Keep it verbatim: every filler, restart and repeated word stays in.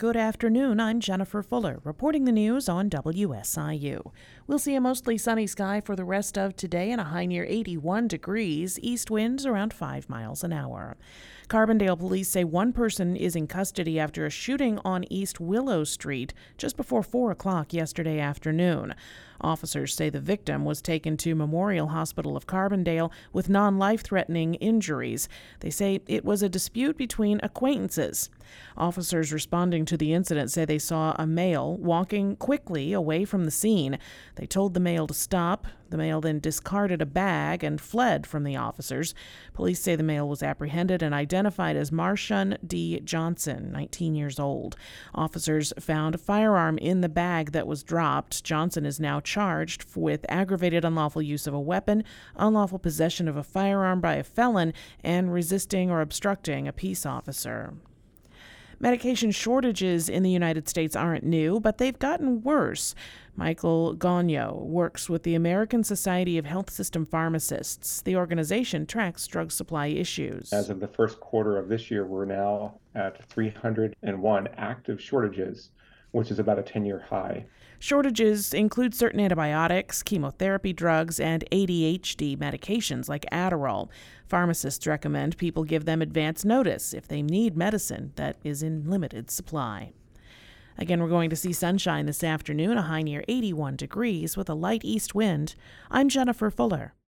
Good afternoon, I'm Jennifer Fuller, reporting the news on W S I U. We'll see a mostly sunny sky for the rest of today and a high near eighty-one degrees, east winds around five miles an hour. Carbondale police say one person is in custody after a shooting on East Willow Street just before four o'clock yesterday afternoon. Officers say the victim was taken to Memorial Hospital of Carbondale with non-life-threatening injuries. They say it was a dispute between acquaintances. Officers responding to to the incident say they saw a male walking quickly away from the scene. They told the male to stop. The male then discarded a bag and fled from the officers. Police say the male was apprehended and identified as Marshawn D. Johnson, nineteen years old. Officers found a firearm in the bag that was dropped. Johnson is now charged with aggravated unlawful use of a weapon, unlawful possession of a firearm by a felon, and resisting or obstructing a peace officer. Medication shortages in the United States aren't new, but they've gotten worse. Michael Gagneau works with the American Society of Health System Pharmacists. The organization tracks drug supply issues. As of the first quarter of this year, we're now at three hundred one active shortages, which is about a ten-year high. Shortages include certain antibiotics, chemotherapy drugs, and A D H D medications like Adderall. Pharmacists recommend people give them advance notice if they need medicine that is in limited supply. Again, we're going to see sunshine this afternoon, a high near eighty-one degrees with a light east wind. I'm Jennifer Fuller.